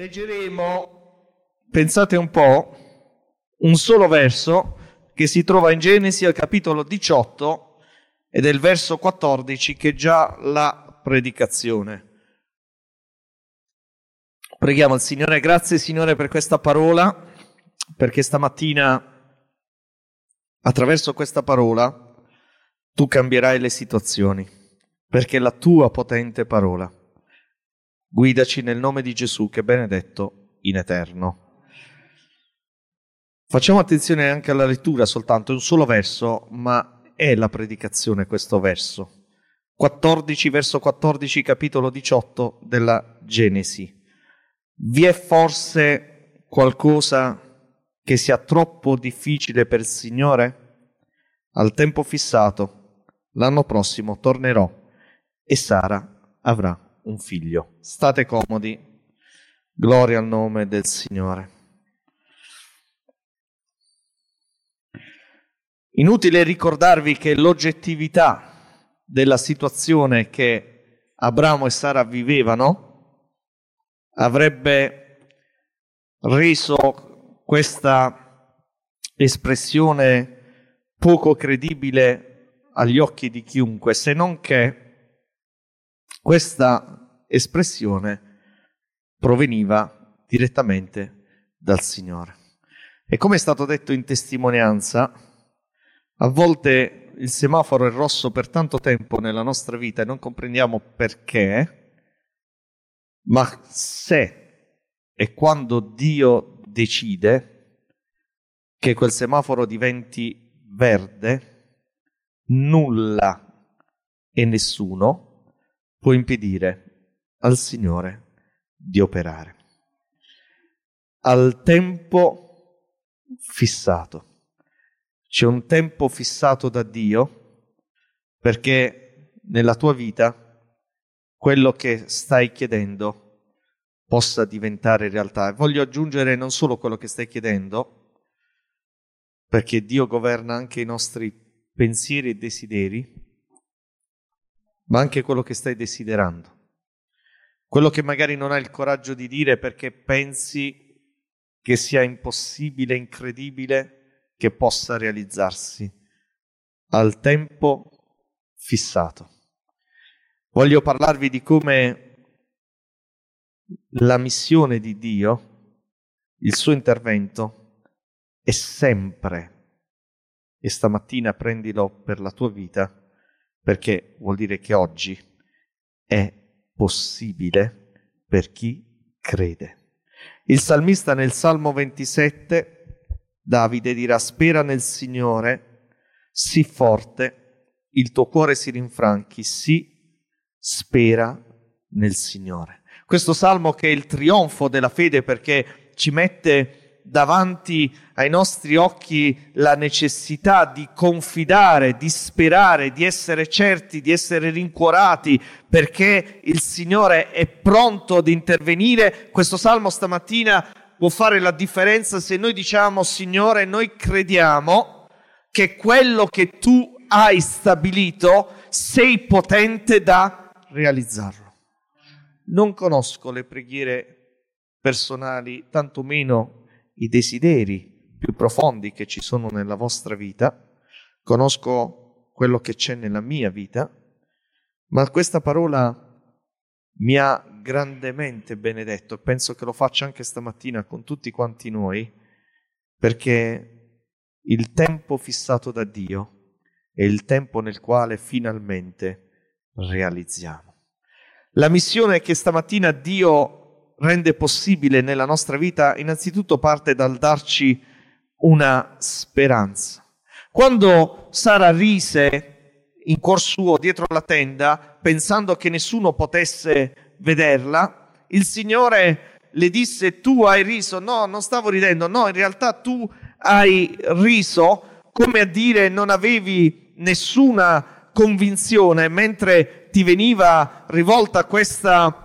Leggeremo, pensate un po', un solo verso che si trova in Genesi al capitolo 18 ed è il verso 14 che già la predicazione. Preghiamo al Signore. Grazie Signore per questa parola, perché stamattina attraverso questa parola tu cambierai le situazioni, perché è la tua potente parola. Guidaci nel nome di Gesù che è benedetto in eterno. Facciamo attenzione anche alla lettura, soltanto un solo verso, ma è la predicazione questo verso. 14, verso 14, capitolo 18 della Genesi. Vi è forse qualcosa che sia troppo difficile per il Signore? Al tempo fissato, l'anno prossimo tornerò e Sara avrà un figlio. State comodi. Gloria al nome del Signore. Inutile ricordarvi che l'oggettività della situazione che Abramo e Sara vivevano avrebbe reso questa espressione poco credibile agli occhi di chiunque, se non che questa espressione proveniva direttamente dal Signore. E come è stato detto in testimonianza, a volte il semaforo è rosso per tanto tempo nella nostra vita e non comprendiamo perché, ma se e quando Dio decide che quel semaforo diventi verde, nulla e nessuno può impedire al Signore di operare al tempo fissato. C'è un tempo fissato da Dio, perché nella tua vita quello che stai chiedendo possa diventare realtà. E voglio aggiungere non solo quello che stai chiedendo, perché Dio governa anche i nostri pensieri e desideri, ma anche quello che stai desiderando. Quello che magari non hai il coraggio di dire perché pensi che sia impossibile, incredibile, che possa realizzarsi al tempo fissato. Voglio parlarvi di come la missione di Dio, il suo intervento, è sempre, e stamattina prendilo per la tua vita, perché vuol dire che oggi è possibile per chi crede. Il salmista nel Salmo 27, Davide dirà: spera nel Signore, sii forte, il tuo cuore si rinfranchi, sii, spera nel Signore. Questo salmo che è il trionfo della fede, perché ci mette davanti ai nostri occhi la necessità di confidare, di sperare, di essere certi, di essere rincuorati, perché il Signore è pronto ad intervenire. Questo salmo stamattina può fare la differenza se noi diciamo: Signore, noi crediamo che quello che tu hai stabilito sei potente da realizzarlo. Non conosco le preghiere personali, tantomeno i desideri più profondi che ci sono nella vostra vita, conosco quello che c'è nella mia vita, ma questa parola mi ha grandemente benedetto e penso che lo faccia anche stamattina con tutti quanti noi, perché il tempo fissato da Dio è il tempo nel quale finalmente realizziamo. La missione che stamattina Dio rende possibile nella nostra vita innanzitutto parte dal darci una speranza. Quando Sara rise in cuor suo dietro la tenda, pensando che nessuno potesse vederla, il Signore le disse: tu hai riso. No, non stavo ridendo. No, in realtà tu hai riso, come a dire non avevi nessuna convinzione, mentre ti veniva rivolta questa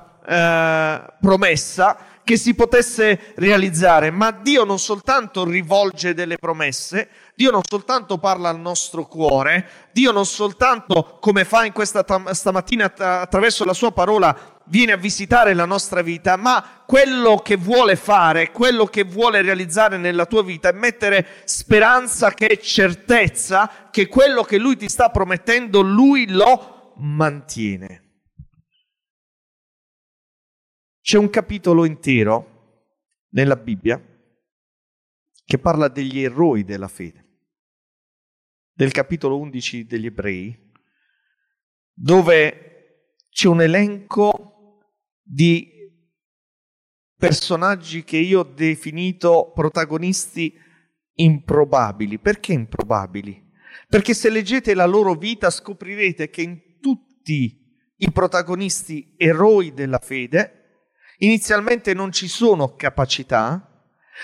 promessa che si potesse realizzare. Ma Dio non soltanto rivolge delle promesse, Dio non soltanto parla al nostro cuore, Dio non soltanto, come fa in questa stamattina attraverso la sua parola, viene a visitare la nostra vita, ma quello che vuole fare, quello che vuole realizzare nella tua vita è mettere speranza, che è certezza che quello che Lui ti sta promettendo, Lui lo mantiene. C'è un capitolo intero nella Bibbia che parla degli eroi della fede, del capitolo 11 degli Ebrei, dove c'è un elenco di personaggi che io ho definito protagonisti improbabili. Perché improbabili? Perché se leggete la loro vita scoprirete che in tutti i protagonisti eroi della fede inizialmente non ci sono capacità,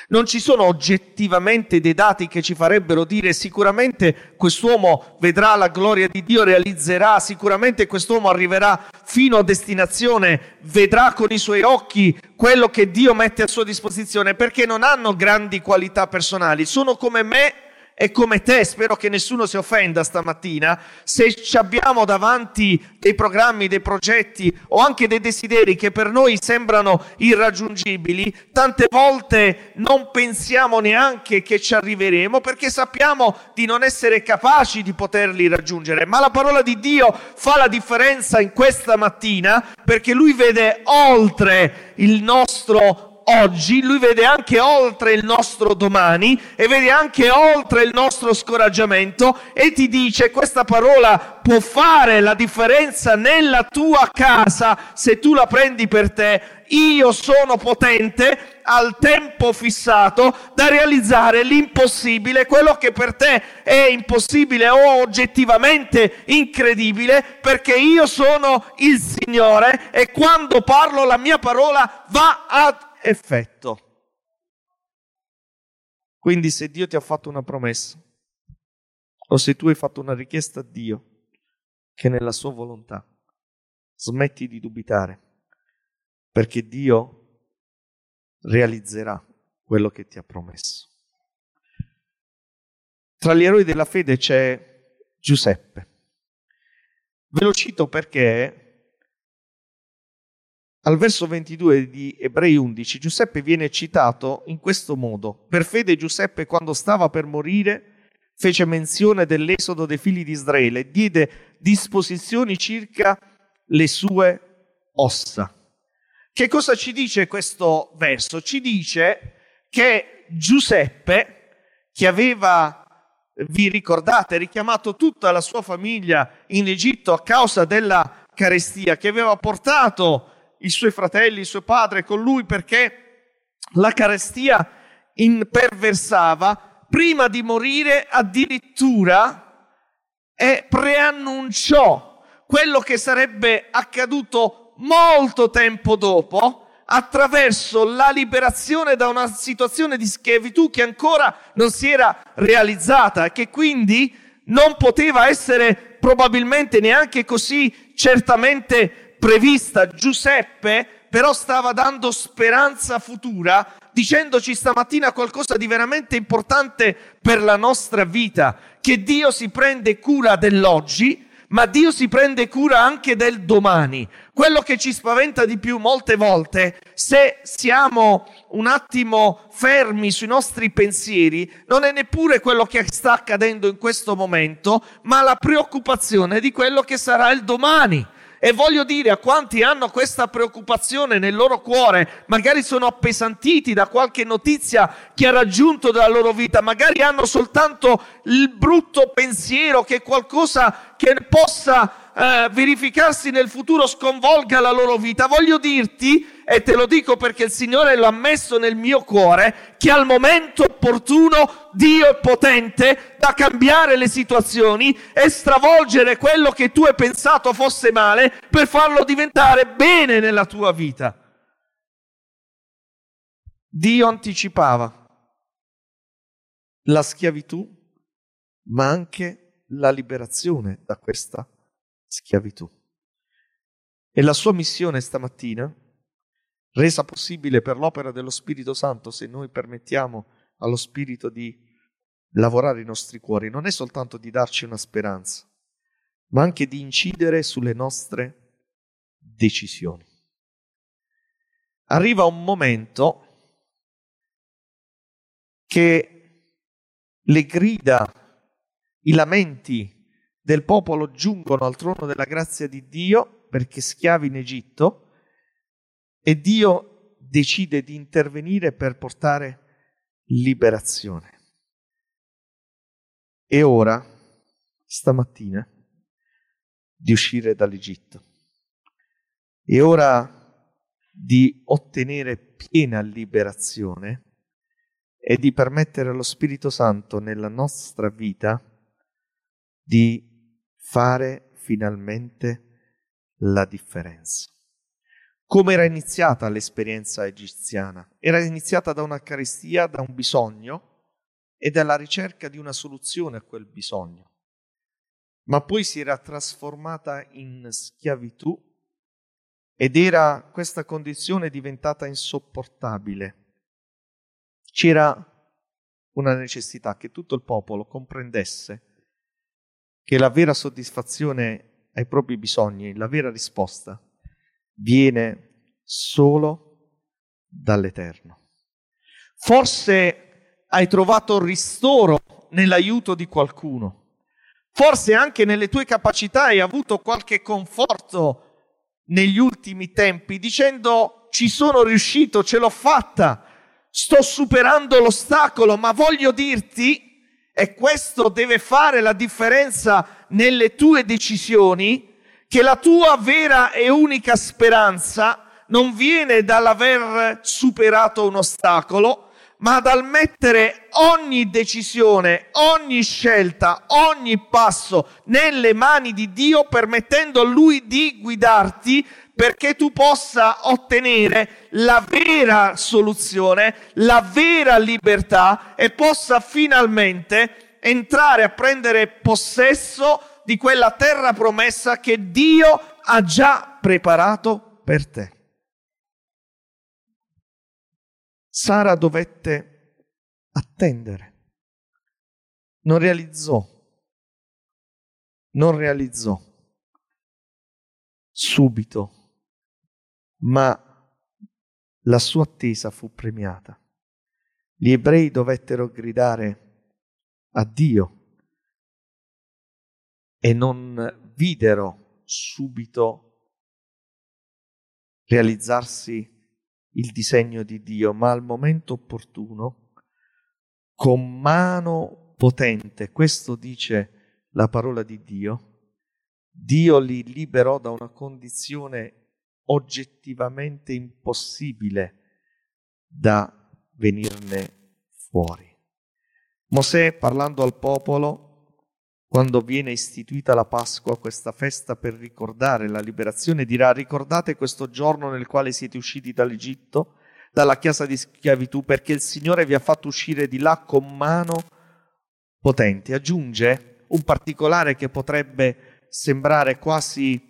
non ci sono oggettivamente dei dati che ci farebbero dire sicuramente quest'uomo vedrà la gloria di Dio, realizzerà, sicuramente quest'uomo arriverà fino a destinazione, vedrà con i suoi occhi quello che Dio mette a sua disposizione, perché non hanno grandi qualità personali, sono come me e come te. Spero che nessuno si offenda stamattina se ci abbiamo davanti dei programmi, dei progetti o anche dei desideri che per noi sembrano irraggiungibili. Tante volte non pensiamo neanche che ci arriveremo, perché sappiamo di non essere capaci di poterli raggiungere, ma la parola di Dio fa la differenza in questa mattina, perché Lui vede oltre il nostro oggi, Lui vede anche oltre il nostro domani e vede anche oltre il nostro scoraggiamento e ti dice: questa parola può fare la differenza nella tua casa se tu la prendi per te. Io sono potente al tempo fissato da realizzare l'impossibile, quello che per te è impossibile o oggettivamente incredibile, perché io sono il Signore e quando parlo la mia parola va ad effetto. Quindi se Dio ti ha fatto una promessa o se tu hai fatto una richiesta a Dio che nella sua volontà, smetti di dubitare, perché Dio realizzerà quello che ti ha promesso. Tra gli eroi della fede c'è Giuseppe. Ve lo cito perché al verso 22 di Ebrei 11 Giuseppe viene citato in questo modo: per fede Giuseppe, quando stava per morire, fece menzione dell'esodo dei figli di Israele e diede disposizioni circa le sue ossa. Che cosa ci dice questo verso? Ci dice che Giuseppe, che aveva, vi ricordate, richiamato tutta la sua famiglia in Egitto a causa della carestia, che aveva portato i suoi fratelli, il suo padre con lui perché la carestia imperversava, prima di morire addirittura preannunciò quello che sarebbe accaduto molto tempo dopo attraverso la liberazione da una situazione di schiavitù che ancora non si era realizzata e che quindi non poteva essere probabilmente neanche così certamente prevista. Giuseppe però stava dando speranza futura, dicendoci stamattina qualcosa di veramente importante per la nostra vita, che Dio si prende cura dell'oggi, ma Dio si prende cura anche del domani. Quello che ci spaventa di più molte volte, se siamo un attimo fermi sui nostri pensieri, non è neppure quello che sta accadendo in questo momento, ma la preoccupazione di quello che sarà il domani. E voglio dire a quanti hanno questa preoccupazione nel loro cuore, magari sono appesantiti da qualche notizia che ha raggiunto dalla loro vita, magari hanno soltanto il brutto pensiero che qualcosa che possa verificarsi nel futuro sconvolga la loro vita. Voglio dirti, e te lo dico perché il Signore lo ha messo nel mio cuore, che al momento opportuno Dio è potente da cambiare le situazioni e stravolgere quello che tu hai pensato fosse male per farlo diventare bene nella tua vita. Dio anticipava la schiavitù, ma anche la liberazione da questa schiavitù. E la sua missione stamattina, resa possibile per l'opera dello Spirito Santo, se noi permettiamo allo Spirito di lavorare i nostri cuori non è soltanto di darci una speranza, ma anche di incidere sulle nostre decisioni. Arriva un momento che le grida, i lamenti del popolo giungono al trono della grazia di Dio perché schiavi in Egitto, e Dio decide di intervenire per portare liberazione. E ora, stamattina, di uscire dall'Egitto. È ora di ottenere piena liberazione e di permettere allo Spirito Santo nella nostra vita di fare finalmente la differenza. Come era iniziata l'esperienza egiziana? Era iniziata da una carestia, da un bisogno e dalla ricerca di una soluzione a quel bisogno. Ma poi si era trasformata in schiavitù ed era questa condizione diventata insopportabile. C'era una necessità che tutto il popolo comprendesse che la vera soddisfazione ai propri bisogni, la vera risposta, viene solo dall'Eterno. Forse hai trovato ristoro nell'aiuto di qualcuno. Forse anche nelle tue capacità hai avuto qualche conforto negli ultimi tempi, dicendo: ci sono riuscito, ce l'ho fatta, sto superando l'ostacolo. Ma voglio dirti, e questo deve fare la differenza nelle tue decisioni, che la tua vera e unica speranza non viene dall'aver superato un ostacolo, ma dal mettere ogni decisione, ogni scelta, ogni passo nelle mani di Dio, permettendo a Lui di guidarti perché tu possa ottenere la vera soluzione, la vera libertà e possa finalmente entrare a prendere possesso di quella terra promessa che Dio ha già preparato per te. Sara dovette attendere, non realizzò subito, ma la sua attesa fu premiata. Gli ebrei dovettero gridare a Dio e non videro subito realizzarsi il disegno di Dio, ma al momento opportuno, con mano potente, questo dice la parola di Dio, Dio li liberò da una condizione oggettivamente impossibile da venirne fuori. Mosè, parlando al popolo, quando viene istituita la Pasqua, questa festa per ricordare la liberazione, dirà: ricordate questo giorno nel quale siete usciti dall'Egitto, dalla casa di schiavitù, perché il Signore vi ha fatto uscire di là con mano potente. Aggiunge un particolare che potrebbe sembrare quasi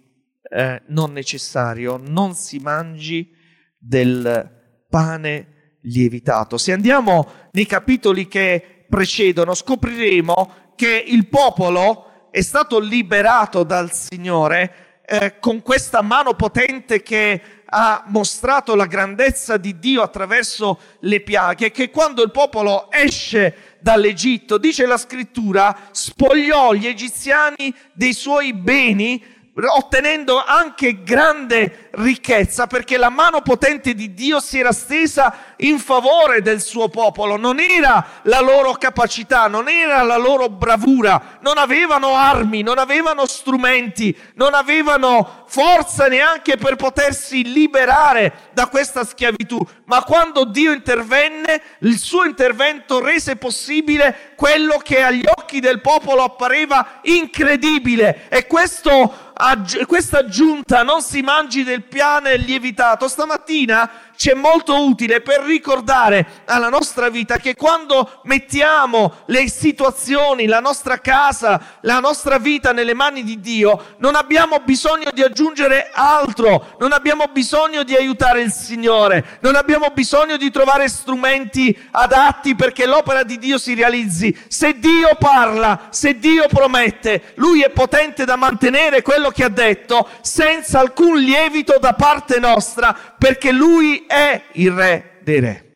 non necessario: non si mangi del pane lievitato. Se andiamo nei capitoli che precedono, scopriremo che il popolo è stato liberato dal Signore con questa mano potente che ha mostrato la grandezza di Dio attraverso le piaghe, che quando il popolo esce dall'Egitto, dice la Scrittura, spogliò gli egiziani dei suoi beni, ottenendo anche grande ricchezza, perché la mano potente di Dio si era stesa in favore del suo popolo. Non era la loro capacità, non era la loro bravura, non avevano armi, non avevano strumenti, non avevano forza neanche per potersi liberare da questa schiavitù, ma quando Dio intervenne, il suo intervento rese possibile quello che agli occhi del popolo appareva incredibile. E questa aggiunta, non si mangi del pane lievitato, stamattina c'è molto utile per ricordare alla nostra vita che quando mettiamo le situazioni, la nostra casa, la nostra vita nelle mani di Dio, non abbiamo bisogno di aggiungere altro, non abbiamo bisogno di aiutare il Signore, non abbiamo bisogno di trovare strumenti adatti perché l'opera di Dio si realizzi. Se Dio parla, se Dio promette, Lui è potente da mantenere quello che ha detto senza alcun lievito da parte nostra, perché Lui è il Re dei Re.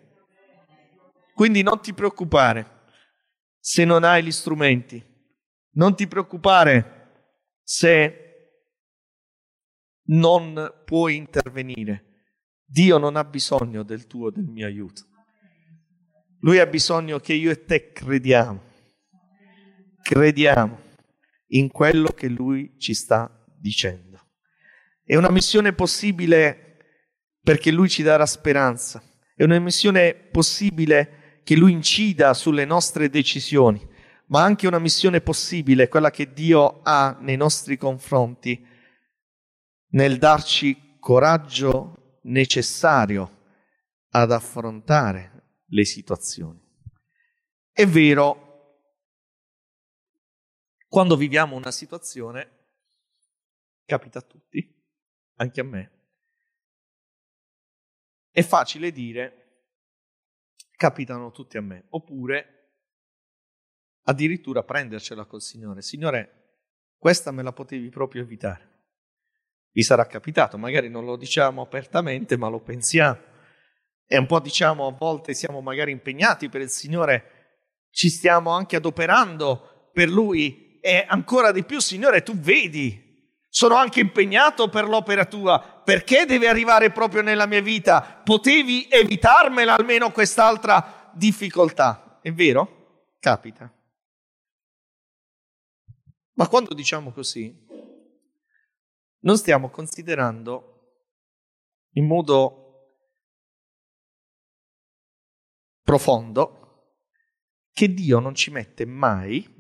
Quindi non ti preoccupare se non hai gli strumenti, non ti preoccupare se non puoi intervenire. Dio non ha bisogno del tuo, del mio aiuto. Lui ha bisogno che io e te crediamo in quello che Lui ci sta dicendo. È una missione possibile perché Lui ci darà speranza. È una missione possibile che Lui incida sulle nostre decisioni, ma anche una missione possibile, quella che Dio ha nei nostri confronti, nel darci coraggio necessario ad affrontare le situazioni. È vero, quando viviamo una situazione, capita a tutti, anche a me, è facile dire capitano tutti a me, oppure addirittura prendercela col Signore. Signore, questa me la potevi proprio evitare. Vi sarà capitato, magari non lo diciamo apertamente, ma lo pensiamo. E un po' diciamo, a volte siamo magari impegnati per il Signore, ci stiamo anche adoperando per Lui, e ancora di più, Signore, tu vedi, sono anche impegnato per l'opera tua, perché deve arrivare proprio nella mia vita? Potevi evitarmela almeno quest'altra difficoltà. È vero? Capita. Ma quando diciamo così, non stiamo considerando in modo profondo che Dio non ci mette mai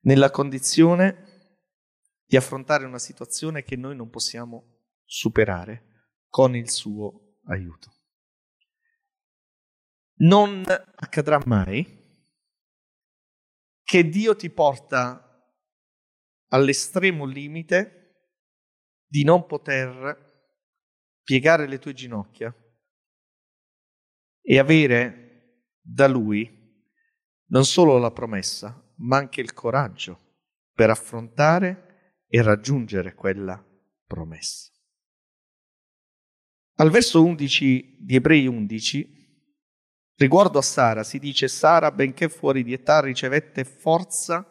nella condizione di affrontare una situazione che noi non possiamo superare con il suo aiuto. Non accadrà mai che Dio ti porta all'estremo limite di non poter piegare le tue ginocchia e avere da Lui non solo la promessa, ma anche il coraggio per affrontare e raggiungere quella promessa. Al verso 11 di Ebrei 11, riguardo a Sara, si dice: Sara, benché fuori di età, ricevette forza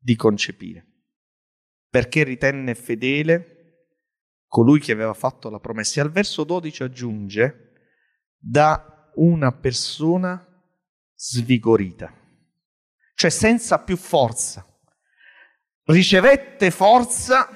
di concepire, perché ritenne fedele colui che aveva fatto la promessa. E al verso 12 aggiunge: da una persona svigorita, cioè senza più forza. Ricevette forza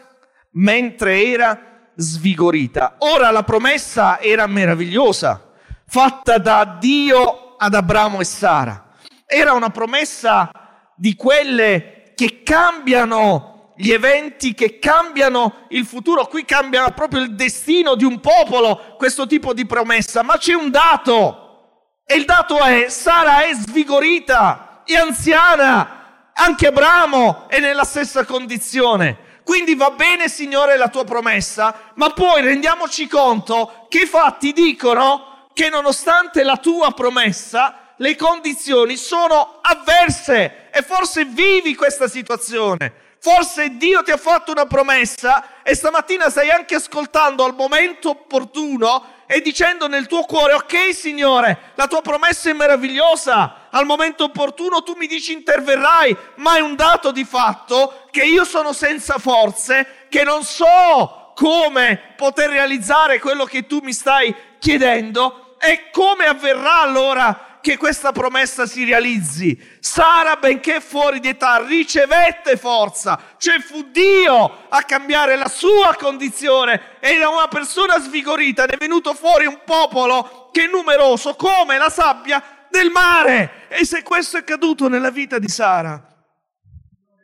mentre era svigorita. Ora la promessa era meravigliosa, fatta da Dio ad Abramo e Sara. Era una promessa di quelle che cambiano gli eventi, che cambiano il futuro. Qui cambia proprio il destino di un popolo, questo tipo di promessa. Ma c'è un dato, e il dato è: Sara è svigorita, è anziana. Anche Abramo è nella stessa condizione. Quindi va bene, Signore, la tua promessa, ma poi rendiamoci conto che i fatti dicono che nonostante la tua promessa le condizioni sono avverse, e forse vivi questa situazione. Forse Dio ti ha fatto una promessa e stamattina stai anche ascoltando al momento opportuno e dicendo nel tuo cuore: ok, Signore, la tua promessa è meravigliosa, al momento opportuno tu mi dici interverrai, ma è un dato di fatto che io sono senza forze, che non so come poter realizzare quello che tu mi stai chiedendo. E come avverrà allora che questa promessa si realizzi? Sara, benché fuori di età, ricevette forza, cioè fu Dio a cambiare la sua condizione. Era una persona svigorita, ne è venuto fuori un popolo che è numeroso come la sabbia del mare. E se questo è accaduto nella vita di Sara,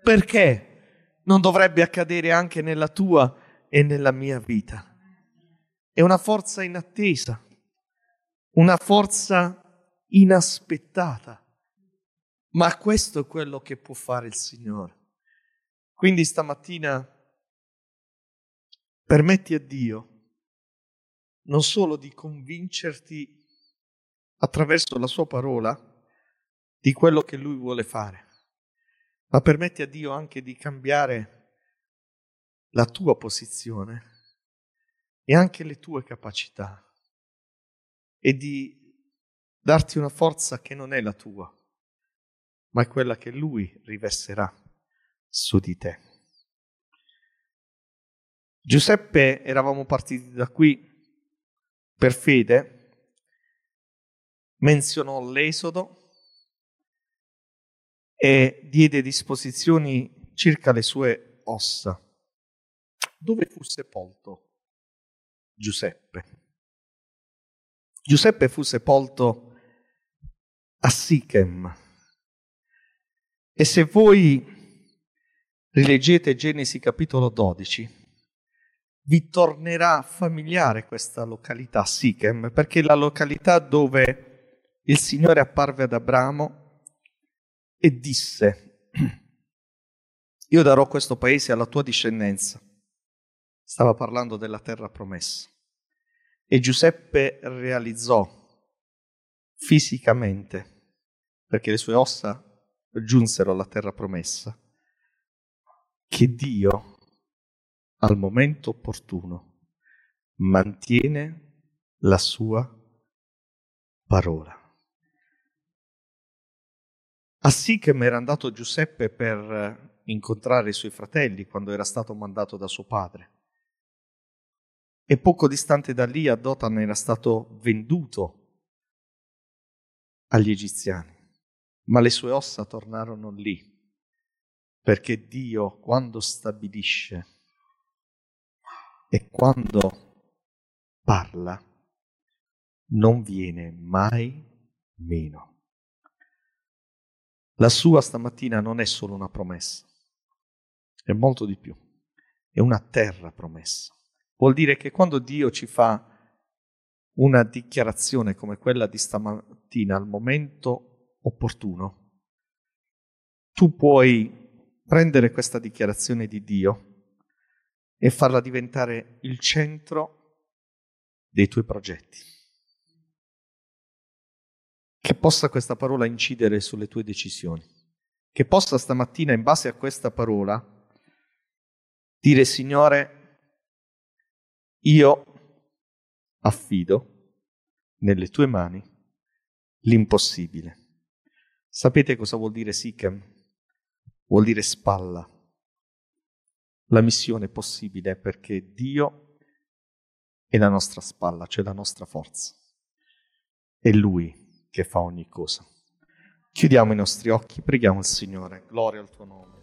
perché non dovrebbe accadere anche nella tua e nella mia vita? è una forza inattesa, una forza inaspettata. Ma questo è quello che può fare il Signore. Quindi stamattina permetti a Dio non solo di convincerti attraverso la sua parola di quello che Lui vuole fare, ma permetti a Dio anche di cambiare la tua posizione e anche le tue capacità e di darti una forza che non è la tua, ma è quella che Lui riverserà su di te. Giuseppe, eravamo partiti da qui, per fede menzionò l'Esodo e diede disposizioni circa le sue ossa. Dove fu sepolto Giuseppe? Giuseppe fu sepolto a Sichem. E se voi rileggete Genesi capitolo 12, vi tornerà familiare questa località, Sichem, perché è la località dove il Signore apparve ad Abramo e disse: io darò questo paese alla tua discendenza. Stava parlando della terra promessa. E Giuseppe realizzò fisicamente, perché le sue ossa giunsero alla terra promessa, che Dio al momento opportuno mantiene la sua parola. A Sichem era andato Giuseppe per incontrare i suoi fratelli quando era stato mandato da suo padre. E poco distante da lì a Dotan era stato venduto agli egiziani. Ma le sue ossa tornarono lì, perché Dio, quando stabilisce e quando parla, non viene mai meno. La sua stamattina non è solo una promessa, è molto di più, è una terra promessa. Vuol dire che quando Dio ci fa una dichiarazione come quella di stamattina, al momento opportuno, tu puoi prendere questa dichiarazione di Dio e farla diventare il centro dei tuoi progetti. Che possa questa parola incidere sulle tue decisioni, che possa stamattina in base a questa parola dire: Signore, io affido nelle tue mani l'impossibile. Sapete cosa vuol dire Sichem? Vuol dire spalla. La missione è possibile perché Dio è la nostra spalla, cioè la nostra forza. È Lui che fa ogni cosa. Chiudiamo i nostri occhi, preghiamo il Signore. Gloria al tuo nome.